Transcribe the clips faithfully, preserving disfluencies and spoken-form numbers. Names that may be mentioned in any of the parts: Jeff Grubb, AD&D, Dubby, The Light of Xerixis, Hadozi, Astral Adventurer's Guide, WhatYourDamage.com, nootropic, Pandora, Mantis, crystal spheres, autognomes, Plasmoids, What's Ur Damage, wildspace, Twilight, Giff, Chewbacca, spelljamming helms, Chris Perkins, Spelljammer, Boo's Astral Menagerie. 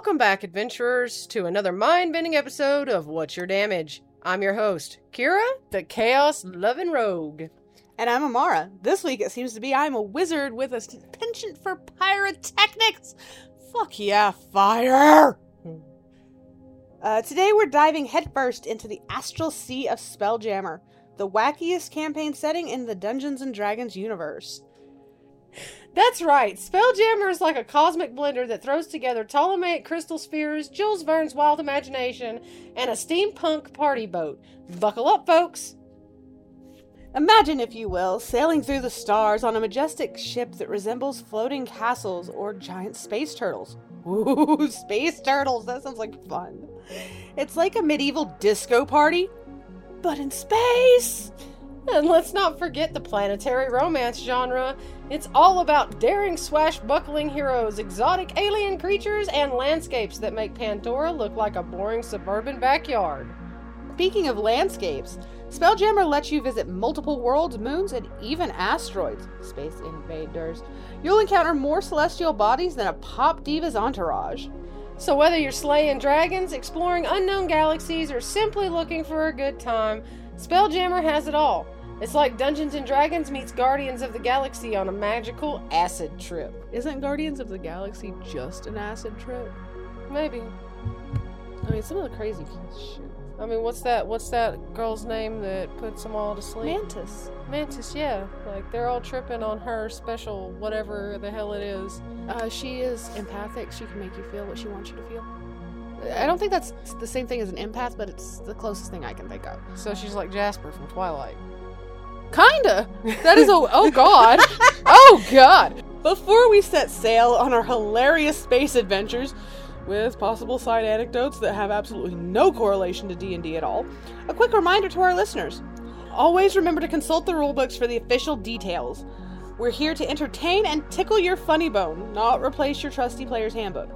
Welcome back, adventurers, to another mind-bending episode of What's Your Damage? I'm your host, Kira, the chaos-loving rogue. And I'm Amara. This week, it seems to be I'm a wizard with a penchant for pyrotechnics. Fuck yeah, fire! Uh, today, we're diving headfirst into the astral sea of Spelljammer, the wackiest campaign setting in the Dungeons and Dragons universe. That's right, Spelljammer is like a cosmic blender that throws together Ptolemaic crystal spheres, Jules Verne's wild imagination, and a steampunk party boat. Buckle up, folks! Imagine, if you will, sailing through the stars on a majestic ship that resembles floating castles or giant space turtles. Ooh, space turtles, that sounds like fun. It's like a medieval disco party, but in space! And let's not forget the planetary romance genre. It's all about daring, swashbuckling heroes, exotic alien creatures, and landscapes that make Pandora look like a boring suburban backyard. Speaking of landscapes, Spelljammer lets you visit multiple worlds, moons, and even asteroids. Space invaders. You'll encounter more celestial bodies than a pop diva's entourage. So whether you're slaying dragons, exploring unknown galaxies, or simply looking for a good time, Spelljammer has it all. It's like Dungeons and Dragons meets Guardians of the Galaxy on a magical acid trip. Isn't Guardians of the Galaxy just an acid trip? Maybe. I mean, some of the crazy shit. I mean, what's that What's that girl's name that puts them all to sleep? Mantis. Mantis, yeah. Like, they're all tripping on her special whatever the hell it is. Uh, she is empathic. She can make you feel what she wants you to feel. I don't think that's the same thing as an empath, but it's the closest thing I can think of. So she's like Jasper from Twilight. Kinda! That is a- oh god! Oh god! Before we set sail on our hilarious space adventures, with possible side anecdotes that have absolutely no correlation to D and D at all, a quick reminder to our listeners. Always remember to consult the rulebooks for the official details. We're here to entertain and tickle your funny bone, not replace your trusty player's handbook.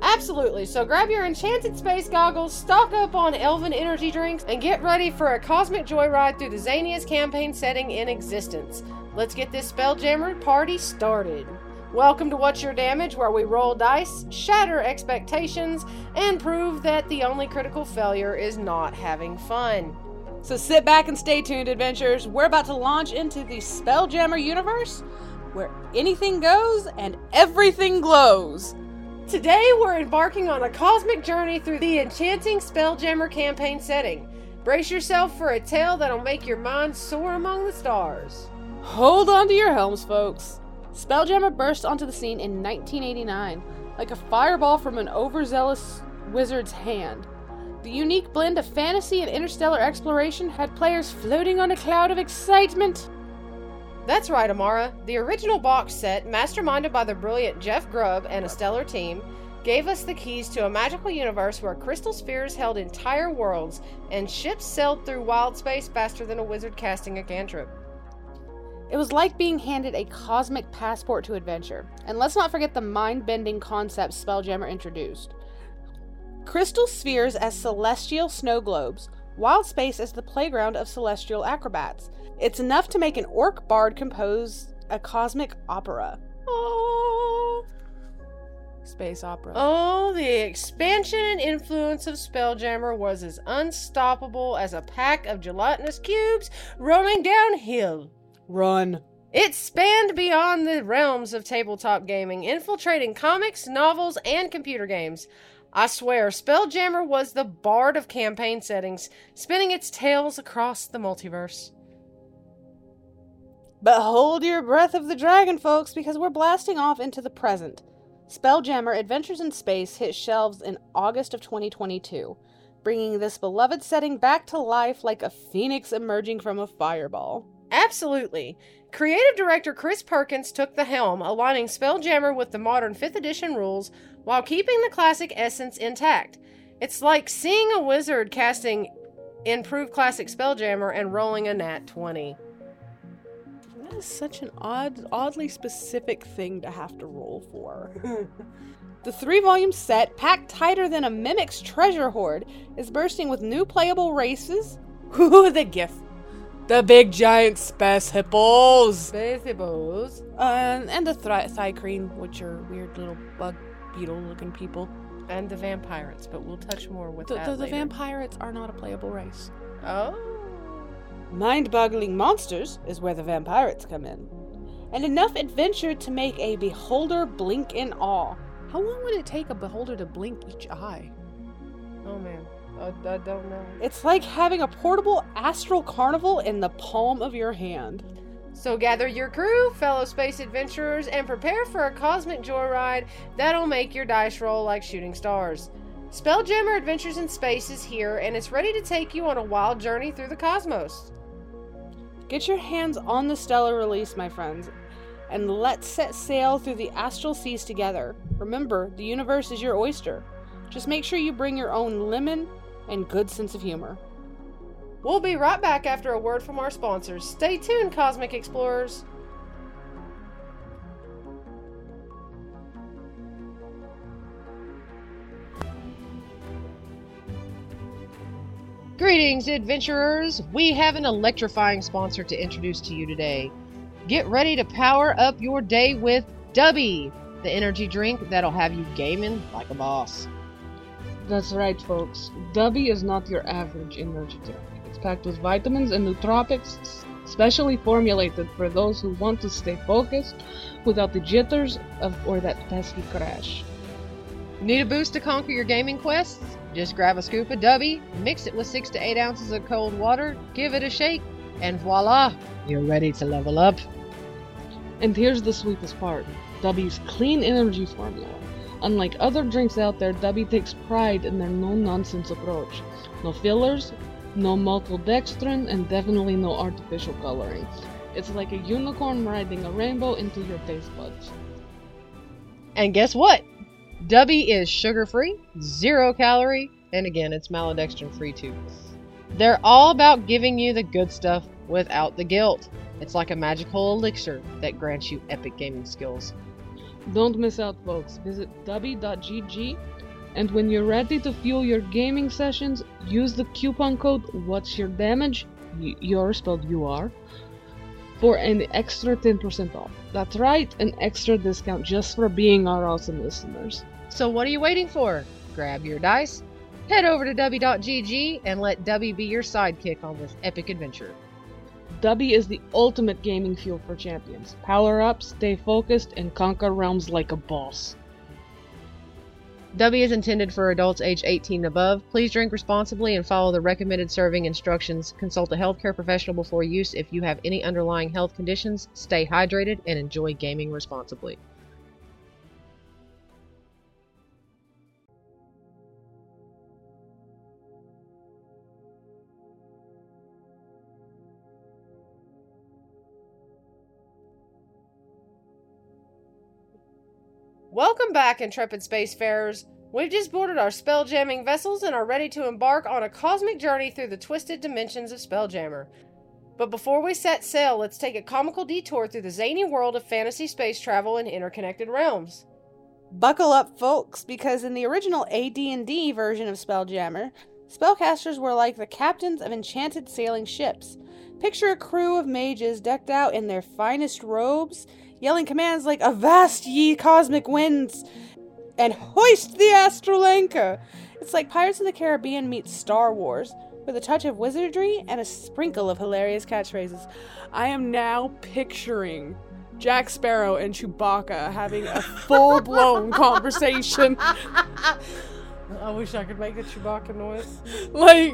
Absolutely, so grab your enchanted space goggles, stock up on elven energy drinks, and get ready for a cosmic joyride through the zaniest campaign setting in existence. Let's get this Spelljammer party started. Welcome to What's Your Damage, where we roll dice, shatter expectations, and prove that the only critical failure is not having fun. So sit back and stay tuned, adventurers. We're about to launch into the Spelljammer universe, where anything goes and everything glows. Today, we're embarking on a cosmic journey through the enchanting Spelljammer campaign setting. Brace yourself for a tale that'll make your mind soar among the stars. Hold on to your helms, folks. Spelljammer burst onto the scene in nineteen eighty-nine, like a fireball from an overzealous wizard's hand. The unique blend of fantasy and interstellar exploration had players floating on a cloud of excitement. That's right, Amara. The original box set, masterminded by the brilliant Jeff Grubb and a stellar team, gave us the keys to a magical universe where crystal spheres held entire worlds and ships sailed through wild space faster than a wizard casting a cantrip. It was like being handed a cosmic passport to adventure. And let's not forget the mind-bending concepts Spelljammer introduced. Crystal spheres as celestial snow globes. Wild space is the playground of celestial acrobats. It's enough to make an orc bard compose a cosmic opera. Oh, space opera. Oh, the expansion and influence of Spelljammer was as unstoppable as a pack of gelatinous cubes rolling downhill. Run. It spanned beyond the realms of tabletop gaming, infiltrating comics, novels, and computer games. I swear, Spelljammer was the bard of campaign settings, spinning its tails across the multiverse. But hold your breath of the dragon, folks, because we're blasting off into the present. Spelljammer Adventures in Space hit shelves in August of twenty twenty-two, bringing this beloved setting back to life like a phoenix emerging from a fireball. Absolutely. Creative director Chris Perkins took the helm, aligning Spelljammer with the modern fifth edition rules while keeping the classic essence intact. It's like seeing a wizard casting improved classic Spelljammer and rolling a nat twenty. That is such an odd, oddly specific thing to have to roll for. The three-volume set, packed tighter than a mimic's treasure hoard, is bursting with new playable races. Ooh, the Giff. The big giant space hippos! Space hippos. Uh, and the thri- thri-kreen, which are weird little bug beetle-looking people. And the vampirates, but we'll touch more with the, that the, the later. The vampirates are not a playable race. Oh. Mind-boggling monsters is where the vampirates come in. And enough adventure to make a beholder blink in awe. How long would it take a beholder to blink each eye? Oh, man. I, I don't know. It's like having a portable astral carnival in the palm of your hand. So gather your crew, fellow space adventurers, and prepare for a cosmic joyride that'll make your dice roll like shooting stars. Spelljammer Adventures in Space is here, and it's ready to take you on a wild journey through the cosmos. Get your hands on the stellar release, my friends, and let's set sail through the astral seas together. Remember, the universe is your oyster. Just make sure you bring your own lemon and good sense of humor. We'll be right back after a word from our sponsors. Stay tuned, Cosmic Explorers. Greetings, adventurers. We have an electrifying sponsor to introduce to you today. Get ready to power up your day with Dubby, the energy drink that'll have you gaming like a boss. That's right, folks. Dubby is not your average energy drink. It's packed with vitamins and nootropics, specially formulated for those who want to stay focused without the jitters of or that pesky crash. Need a boost to conquer your gaming quests? Just grab a scoop of Dubby, mix it with six to eight ounces of cold water, give it a shake, and voila, you're ready to level up. And here's the sweetest part, Dubby's clean energy formula. Unlike other drinks out there, Dubby takes pride in their no-nonsense approach. No fillers, no maltodextrin, and definitely no artificial coloring. It's like a unicorn riding a rainbow into your taste buds. And guess what? Dubby is sugar-free, zero-calorie, and again, it's maltodextrin-free too. They're all about giving you the good stuff without the guilt. It's like a magical elixir that grants you epic gaming skills. Don't miss out, folks. Visit dubby dot g g, and when you're ready to fuel your gaming sessions, use the coupon code WhatYourDamage, you're spelled U R, for an extra ten percent off. That's right, an extra discount just for being our awesome listeners. So what are you waiting for? Grab your dice, head over to dubby dot g g, and let Dubby be your sidekick on this epic adventure. Dubby is the ultimate gaming fuel for champions. Power up, stay focused, and conquer realms like a boss. Dubby is intended for adults age eighteen and above. Please drink responsibly and follow the recommended serving instructions. Consult a healthcare professional before use if you have any underlying health conditions. Stay hydrated and enjoy gaming responsibly. Welcome back, intrepid spacefarers. We've just boarded our spelljamming vessels and are ready to embark on a cosmic journey through the twisted dimensions of Spelljammer. But before we set sail, let's take a comical detour through the zany world of fantasy space travel and interconnected realms. Buckle up, folks, because in the original A D and D version of Spelljammer, spellcasters were like the captains of enchanted sailing ships. Picture a crew of mages decked out in their finest robes, yelling commands like, "Avast ye cosmic winds," and "Hoist the astral anchor." It's like Pirates of the Caribbean meets Star Wars, with a touch of wizardry and a sprinkle of hilarious catchphrases. I am now picturing Jack Sparrow and Chewbacca having a full-blown conversation. I wish I could make the Chewbacca noise. Like,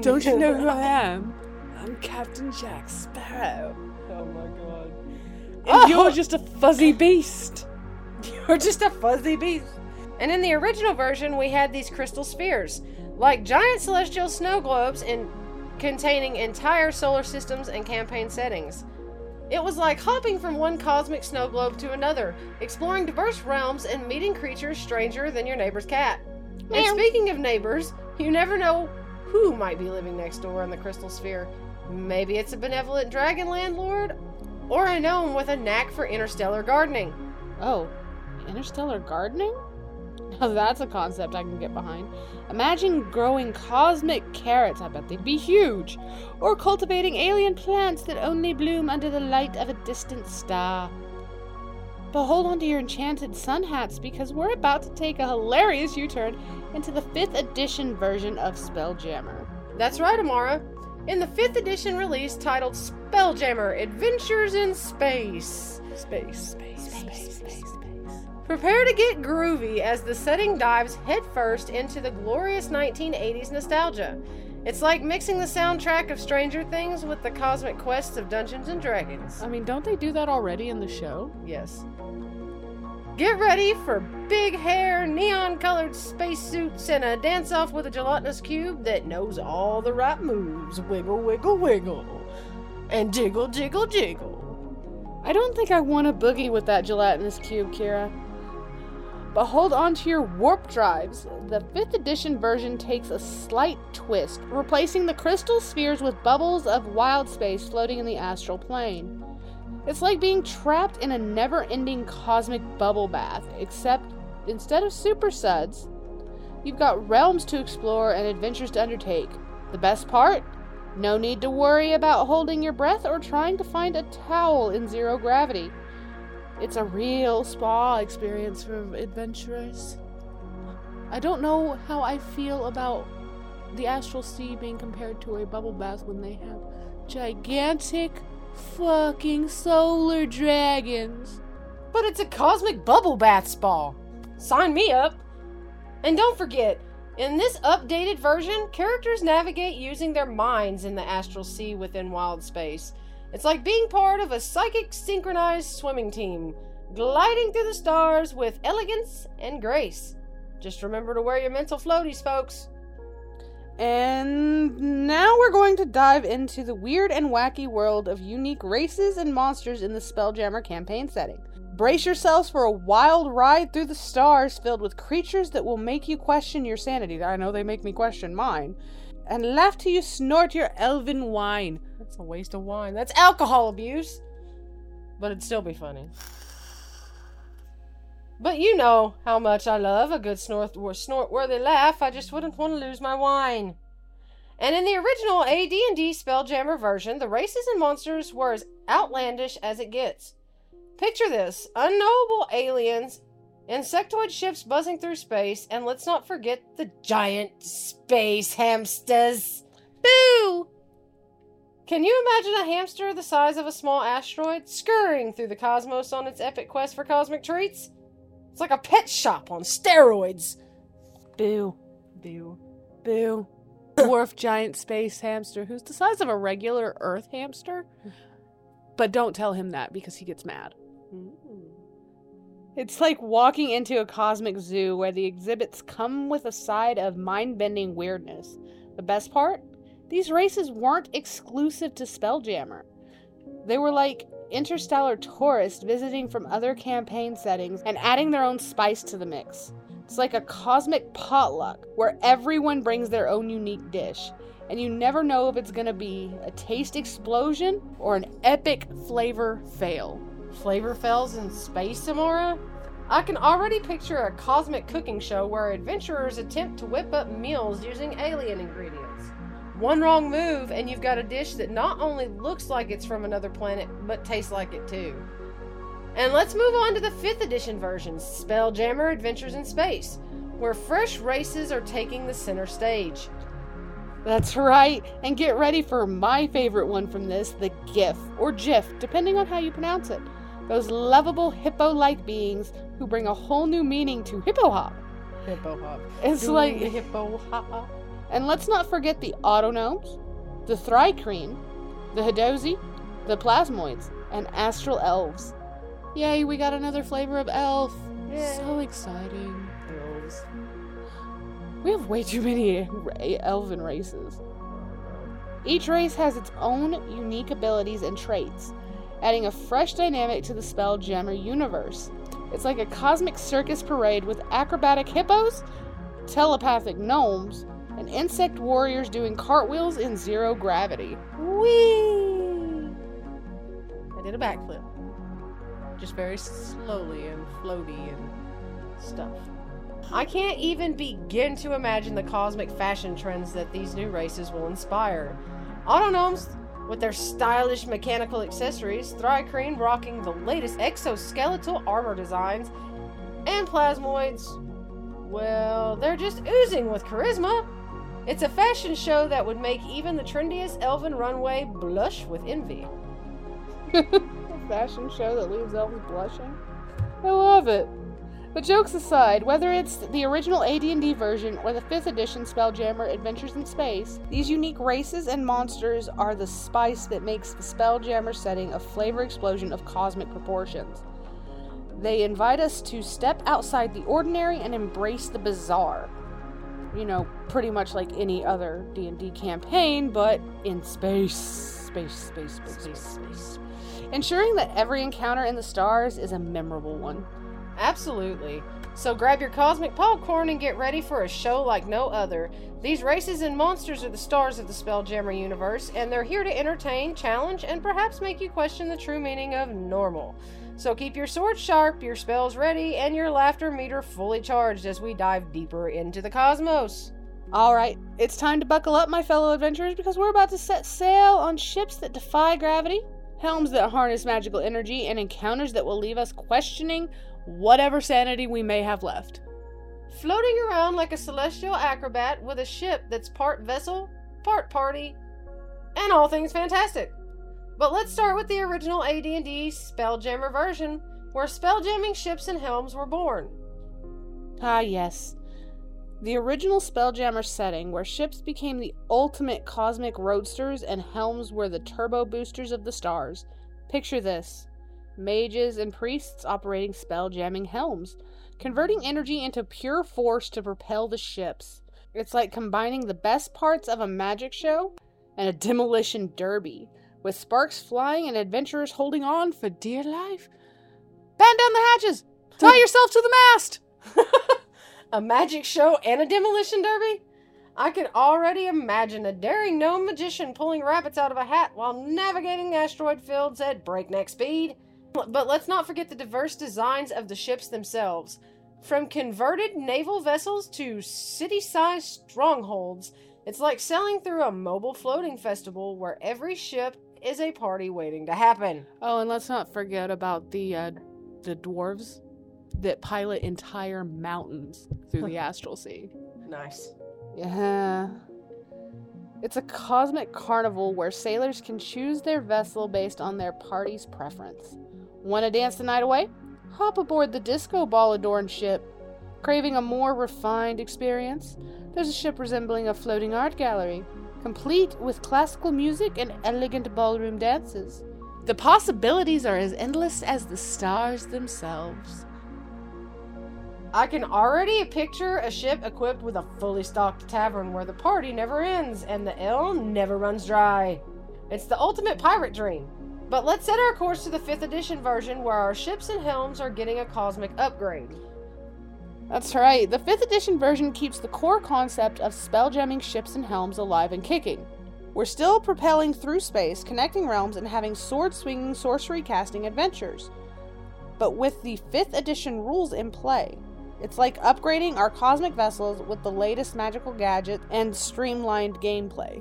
don't you know who I am? I'm Captain Jack Sparrow. Oh my god. And oh. You're just a fuzzy beast. You're just a fuzzy beast. And in the original version, we had these crystal spheres, like giant celestial snow globes in, containing entire solar systems and campaign settings. It was like hopping from one cosmic snow globe to another, exploring diverse realms and meeting creatures stranger than your neighbor's cat. Meow. And speaking of neighbors, you never know who might be living next door in the crystal sphere. Maybe it's a benevolent dragon landlord, or a gnome with a knack for interstellar gardening. Oh, interstellar gardening? Now that's a concept I can get behind. Imagine growing cosmic carrots, I bet they'd be huge. Or cultivating alien plants that only bloom under the light of a distant star. But hold on to your enchanted sun hats, because we're about to take a hilarious U-turn into the fifth edition version of Spelljammer. That's right, Amara. In the fifth edition release titled Spelljammer Adventures in Space. Space, space, space, space, space. Prepare to get groovy as the setting dives headfirst into the glorious nineteen eighties nostalgia. It's like mixing the soundtrack of Stranger Things with the cosmic quests of Dungeons and Dragons. I mean, don't they do that already in the show? Yes. Get ready for big hair, neon-colored spacesuits, and a dance-off with a gelatinous cube that knows all the right moves. Wiggle, wiggle, wiggle. And jiggle, jiggle, jiggle. I don't think I want to boogie with that gelatinous cube, Kira. But hold on to your warp drives. The fifth edition version takes a slight twist, replacing the crystal spheres with bubbles of wildspace floating in the astral plane. It's like being trapped in a never-ending cosmic bubble bath, except instead of super suds, you've got realms to explore and adventures to undertake. The best part? No need to worry about holding your breath or trying to find a towel in zero gravity. It's a real spa experience for adventurers. I don't know how I feel about the astral sea being compared to a bubble bath when they have gigantic fucking solar dragons. But it's a cosmic bubble bath spa. Sign me up. And don't forget, in this updated version, characters navigate using their minds in the astral sea within wild space. It's like being part of a psychic synchronized swimming team, gliding through the stars with elegance and grace. Just remember to wear your mental floaties, folks. And now we're going to dive into the weird and wacky world of unique races and monsters in the Spelljammer campaign setting. Brace yourselves for a wild ride through the stars filled with creatures that will make you question your sanity. I know they make me question mine. And laugh till you snort your elven wine. That's a waste of wine. That's alcohol abuse. But it'd still be funny. But you know how much I love a good snort- snort-worthy laugh. I just wouldn't want to lose my wine. And in the original A D and D Spelljammer version, the races and monsters were as outlandish as it gets. Picture this. Unknowable aliens, insectoid ships buzzing through space, and let's not forget the giant space hamsters. Boo! Can you imagine a hamster the size of a small asteroid scurrying through the cosmos on its epic quest for cosmic treats? It's like a pet shop on steroids. Boo. Boo. Boo. Dwarf giant space hamster who's the size of a regular Earth hamster. But don't tell him that because he gets mad. It's like walking into a cosmic zoo where the exhibits come with a side of mind-bending weirdness. The best part? These races weren't exclusive to Spelljammer. They were like interstellar tourists visiting from other campaign settings and adding their own spice to the mix. It's like a cosmic potluck where everyone brings their own unique dish, and you never know if it's going to be a taste explosion or an epic flavor fail. Flavor fails in space, Amora? I can already picture a cosmic cooking show where adventurers attempt to whip up meals using alien ingredients. One wrong move, and you've got a dish that not only looks like it's from another planet, but tastes like it too. And let's move on to the fifth edition version, Spelljammer Adventures in Space, where fresh races are taking the center stage. That's right, and get ready for my favorite one from this, the Giff, or Jiff, depending on how you pronounce it. Those lovable hippo-like beings who bring a whole new meaning to hippo hop. Hippo hop. It's Do like... hippo hop. And let's not forget the autognomes, the thri-kreen, the Hadozi, the Plasmoids, and Astral Elves. Yay, we got another flavor of elf. Yay. So exciting. Elves. We have way too many elven races. Each race has its own unique abilities and traits, adding a fresh dynamic to the Spelljammer universe. It's like a cosmic circus parade with acrobatic hippos, telepathic gnomes, and insect warriors doing cartwheels in zero gravity. Whee! I did a backflip. Just very slowly and floaty and stuff. I can't even begin to imagine the cosmic fashion trends that these new races will inspire. Autognomes With their stylish mechanical accessories, thri-kreen rocking the latest exoskeletal armor designs, and Plasmoids, well, they're just oozing with charisma. It's a fashion show that would make even the trendiest elven runway blush with envy. A fashion show that leaves elves blushing? I love it. But jokes aside, whether it's the original A D and D version or the fifth edition Spelljammer Adventures in Space, these unique races and monsters are the spice that makes the Spelljammer setting a flavor explosion of cosmic proportions. They invite us to step outside the ordinary and embrace the bizarre. You know, pretty much like any other D and D campaign, but in space. Space, space, space, space, space. Ensuring that every encounter in the stars is a memorable one. Absolutely. So grab your cosmic popcorn and get ready for a show like no other. These races and monsters are the stars of the Spelljammer universe, and they're here to entertain, challenge, and perhaps make you question the true meaning of normal. So keep your sword sharp, your spells ready, and your laughter meter fully charged as we dive deeper into the cosmos. Alright, it's time to buckle up, my fellow adventurers, because we're about to set sail on ships that defy gravity, helms that harness magical energy, and encounters that will leave us questioning whatever sanity we may have left. Floating around like a celestial acrobat with a ship that's part vessel, part party, and all things fantastic. But let's start with the original A D and D Spelljammer version, where spelljamming ships and helms were born. Ah, yes. The original Spelljammer setting, where ships became the ultimate cosmic roadsters and helms were the turbo boosters of the stars. Picture this. Mages and priests operating spelljamming helms, converting energy into pure force to propel the ships. It's like combining the best parts of a magic show and a demolition derby, with sparks flying and adventurers holding on for dear life. Band down the hatches! Tie yourself to the mast! A magic show and a demolition derby? I can already imagine a daring gnome magician pulling rabbits out of a hat while navigating asteroid fields at breakneck speed. But let's not forget the diverse designs of the ships themselves. From converted naval vessels to city-sized strongholds, it's like sailing through a mobile floating festival where every ship is a party waiting to happen. Oh, and let's not forget about the uh, the dwarves that pilot entire mountains through the astral sea. Nice. Yeah. It's a cosmic carnival where sailors can choose their vessel based on their party's preference. Want to dance the night away? Hop aboard the disco ball-adorned ship. Craving a more refined experience? There's a ship resembling a floating art gallery, complete with classical music and elegant ballroom dances. The possibilities are as endless as the stars themselves. I can already picture a ship equipped with a fully stocked tavern where the party never ends and the ale never runs dry. It's the ultimate pirate dream. But let's set our course to the fifth edition version where our ships and helms are getting a cosmic upgrade. That's right. The fifth edition version keeps the core concept of spelljamming ships and helms alive and kicking. We're still propelling through space, connecting realms, and having sword-swinging, sorcery-casting adventures. But with the fifth edition rules in play, it's like upgrading our cosmic vessels with the latest magical gadget and streamlined gameplay.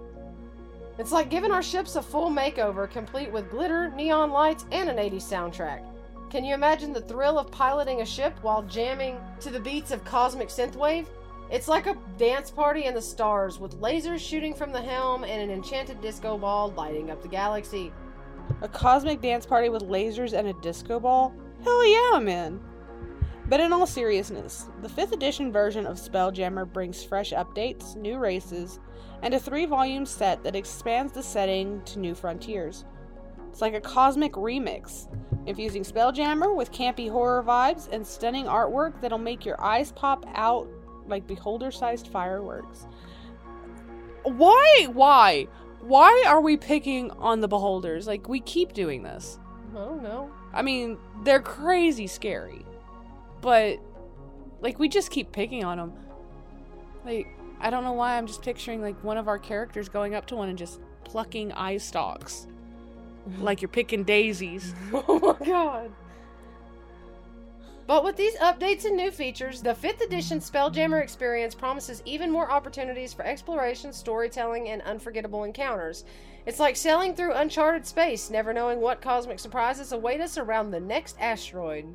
It's like giving our ships a full makeover, complete with glitter, neon lights, and an eighties soundtrack. Can you imagine the thrill of piloting a ship while jamming to the beats of cosmic synthwave? It's like a dance party in the stars with lasers shooting from the helm and an enchanted disco ball lighting up the galaxy. A cosmic dance party with lasers and a disco ball? Hell yeah, man! But in all seriousness, the fifth edition version of Spelljammer brings fresh updates, new races, and a three-volume set that expands the setting to new frontiers. It's like a cosmic remix, infusing Spelljammer with campy horror vibes and stunning artwork that'll make your eyes pop out like beholder-sized fireworks. Why? Why? Why are we picking on the beholders? Like, we keep doing this. I don't know. I mean, they're crazy scary. But, like, we just keep picking on them. Like, I don't know why I'm just picturing, like, one of our characters going up to one and just plucking eye stalks. Like you're picking daisies. Oh my god. But with these updates and new features, the fifth edition Spelljammer experience promises even more opportunities for exploration, storytelling, and unforgettable encounters. It's like sailing through uncharted space, never knowing what cosmic surprises await us around the next asteroid.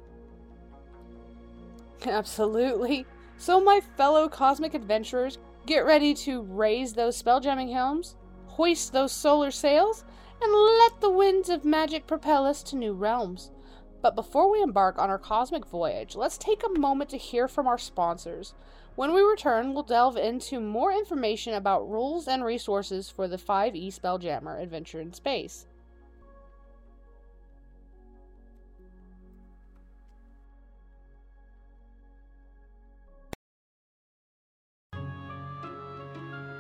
Absolutely. So my fellow cosmic adventurers, get ready to raise those spelljamming helms, hoist those solar sails, and let the winds of magic propel us to new realms. But before we embark on our cosmic voyage, let's take a moment to hear from our sponsors. When we return, we'll delve into more information about rules and resources for the five E Spelljammer Adventure in Space.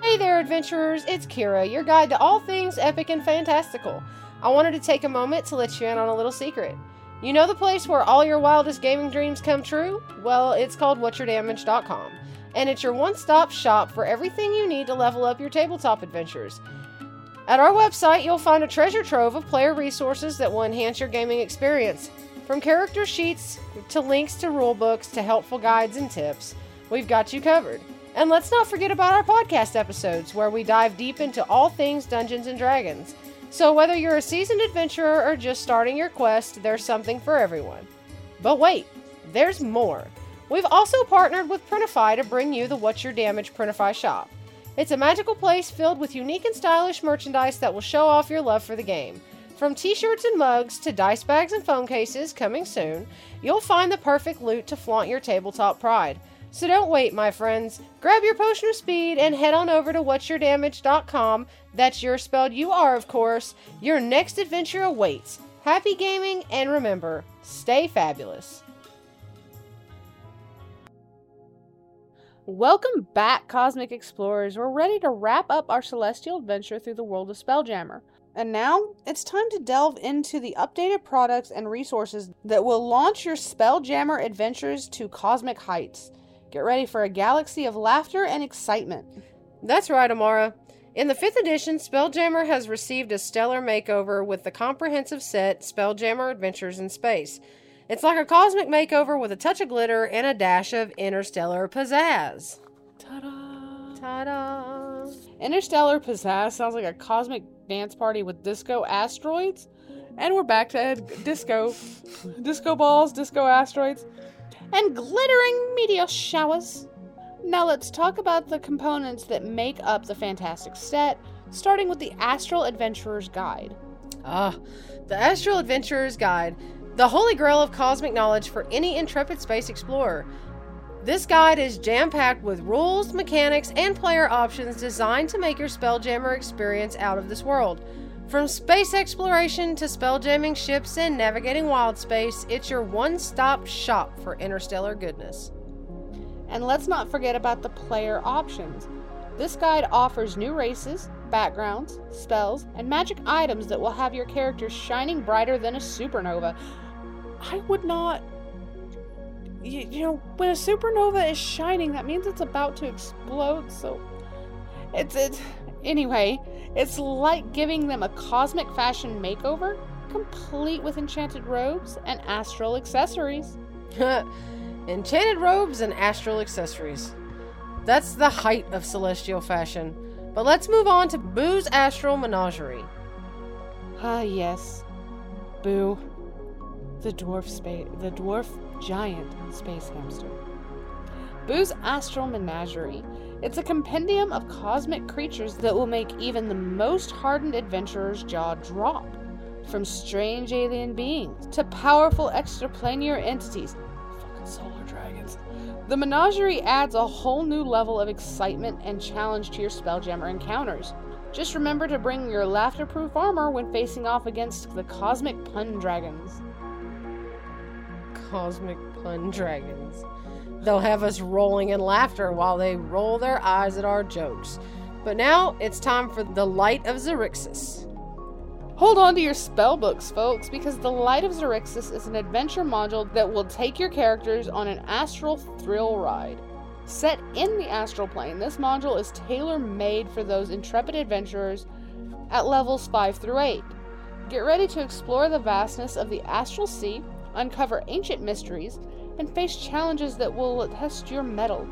Hey there, adventurers! It's Kira, your guide to all things epic and fantastical. I wanted to take a moment to let you in on a little secret. You know the place where all your wildest gaming dreams come true? Well, it's called what your damage dot com, and it's your one-stop shop for everything you need to level up your tabletop adventures. At our website, you'll find a treasure trove of player resources that will enhance your gaming experience. From character sheets to links to rulebooks to helpful guides and tips, we've got you covered. And let's not forget about our podcast episodes, where we dive deep into all things Dungeons and Dragons. So whether you're a seasoned adventurer or just starting your quest, there's something for everyone. But wait, there's more. We've also partnered with Printify to bring you the What's Your Damage Printify shop. It's a magical place filled with unique and stylish merchandise that will show off your love for the game. From t-shirts and mugs to dice bags and phone cases coming soon, you'll find the perfect loot to flaunt your tabletop pride. So don't wait, my friends. Grab your potion of speed and head on over to what your damage dot com. That's your spelled U R, of course. Your next adventure awaits. Happy gaming, and remember, stay fabulous. Welcome back, Cosmic Explorers. We're ready to wrap up our celestial adventure through the world of Spelljammer. And now, it's time to delve into the updated products and resources that will launch your Spelljammer adventures to cosmic heights. Get ready for a galaxy of laughter and excitement. That's right, Amara. In the fifth edition, Spelljammer has received a stellar makeover with the comprehensive set Spelljammer Adventures in Space. It's like a cosmic makeover with a touch of glitter and a dash of interstellar pizzazz. Ta-da! Ta-da! Interstellar pizzazz sounds like a cosmic dance party with disco asteroids. And we're back to disco. Disco balls, disco asteroids, and glittering meteor showers. Now let's talk about the components that make up the fantastic set, starting with the Astral Adventurer's Guide. Ah, the Astral Adventurer's Guide, the holy grail of cosmic knowledge for any intrepid space explorer. This guide is jam-packed with rules, mechanics, and player options designed to make your Spelljammer experience out of this world. From space exploration to spelljamming ships and navigating wild space, it's your one-stop shop for interstellar goodness. And let's not forget about the player options. This guide offers new races, backgrounds, spells, and magic items that will have your character shining brighter than a supernova. I would not... You, you know, when a supernova is shining, that means it's about to explode, so... It's... it's... Anyway, it's like giving them a cosmic fashion makeover, complete with enchanted robes and astral accessories. Enchanted robes and astral accessories. That's the height of celestial fashion. But let's move on to Boo's Astral Menagerie. Ah, yes. Boo. The dwarf space, the dwarf giant space hamster. Boo's Astral Menagerie. It's a compendium of cosmic creatures that will make even the most hardened adventurer's jaw drop. From strange alien beings to powerful extraplanar entities, fucking solar dragons, the menagerie adds a whole new level of excitement and challenge to your Spelljammer encounters. Just remember to bring your laughter-proof armor when facing off against the cosmic pun dragons. Cosmic pun dragons. They'll have us rolling in laughter while they roll their eyes at our jokes. But now it's time for The Light of Xerixis. Hold on to your spellbooks, folks, because The Light of Xerixis is an adventure module that will take your characters on an astral thrill ride. Set in the astral plane, this module is tailor-made for those intrepid adventurers at levels five through eight. Get ready to explore the vastness of the astral sea, uncover ancient mysteries, and face challenges that will test your mettle.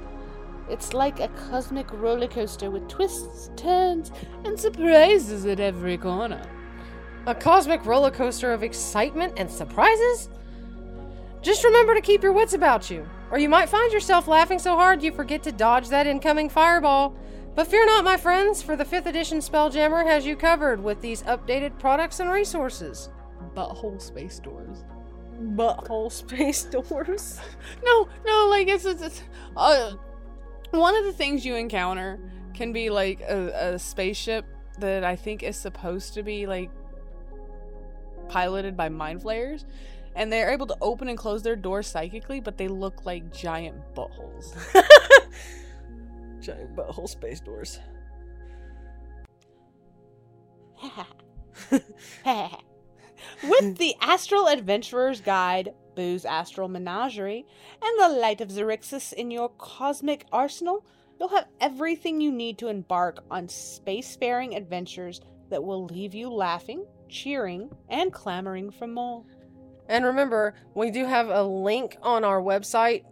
It's like a cosmic roller coaster with twists, turns, and surprises at every corner. A cosmic roller coaster of excitement and surprises? Just remember to keep your wits about you, or you might find yourself laughing so hard you forget to dodge that incoming fireball. But fear not, my friends, for the fifth edition Spelljammer has you covered with these updated products and resources. Butthole space doors. Butthole space doors? no, no, like, it's... it's, it's uh, one of the things you encounter can be, like, a, a spaceship that I think is supposed to be, like, piloted by mind flayers. And they're able to open and close their doors psychically, but they look like giant buttholes. Giant butthole space doors. With the Astral Adventurer's Guide, Boo's Astral Menagerie, and the Light of Xerixis in your cosmic arsenal, you'll have everything you need to embark on spacefaring adventures that will leave you laughing, cheering, and clamoring for more. And remember, we do have a link on our website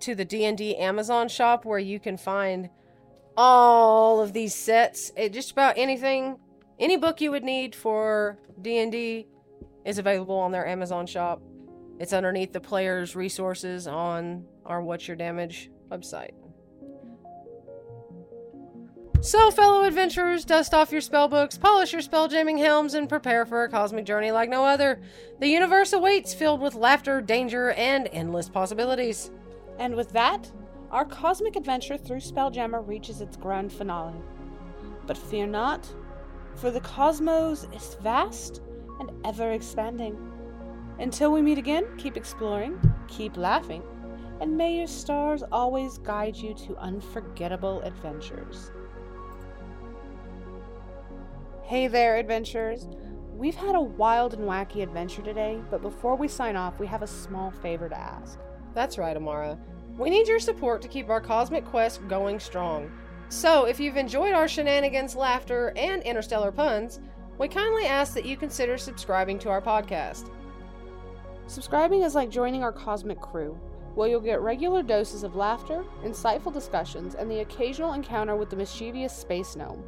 to the D and D Amazon shop where you can find all of these sets. It, just about anything, any book you would need for D and D is available on their Amazon shop. It's underneath the player's resources on our What's Your Damage website. So, fellow adventurers, dust off your spellbooks, polish your spelljamming helms, and prepare for a cosmic journey like no other. The universe awaits, filled with laughter, danger, and endless possibilities. And with that, our cosmic adventure through Spelljammer reaches its grand finale. But fear not, for the cosmos is vast and ever-expanding. Until we meet again, keep exploring, keep laughing, and may your stars always guide you to unforgettable adventures. Hey there, adventurers. We've had a wild and wacky adventure today, but before we sign off, we have a small favor to ask. That's right, Amara. We need your support to keep our cosmic quest going strong. So, if you've enjoyed our shenanigans, laughter, and interstellar puns, we kindly ask that you consider subscribing to our podcast. Subscribing is like joining our cosmic crew, where you'll get regular doses of laughter, insightful discussions, and the occasional encounter with the mischievous space gnome.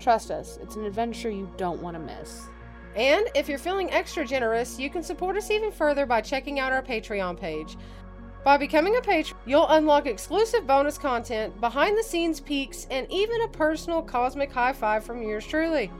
Trust us, it's an adventure you don't want to miss. And if you're feeling extra generous, you can support us even further by checking out our Patreon page. By becoming a patron, you'll unlock exclusive bonus content, behind-the-scenes peeks, and even a personal cosmic high five from yours truly.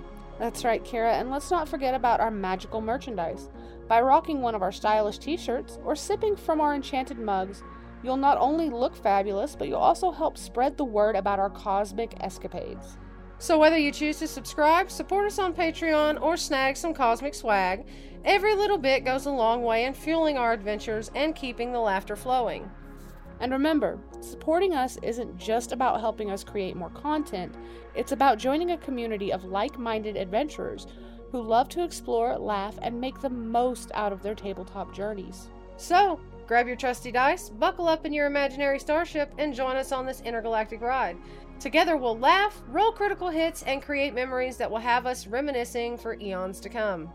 That's right, Kira, and let's not forget about our magical merchandise. By rocking one of our stylish t-shirts or sipping from our enchanted mugs, you'll not only look fabulous, but you'll also help spread the word about our cosmic escapades. So whether you choose to subscribe, support us on Patreon, or snag some cosmic swag, every little bit goes a long way in fueling our adventures and keeping the laughter flowing. And remember, supporting us isn't just about helping us create more content, it's about joining a community of like-minded adventurers who love to explore, laugh, and make the most out of their tabletop journeys. So, grab your trusty dice, buckle up in your imaginary starship, and join us on this intergalactic ride. Together we'll laugh, roll critical hits, and create memories that will have us reminiscing for eons to come.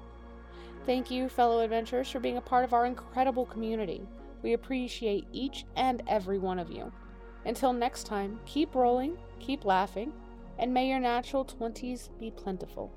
Thank you, fellow adventurers, for being a part of our incredible community. We appreciate each and every one of you. Until next time, keep rolling, keep laughing, and may your natural twenties be plentiful.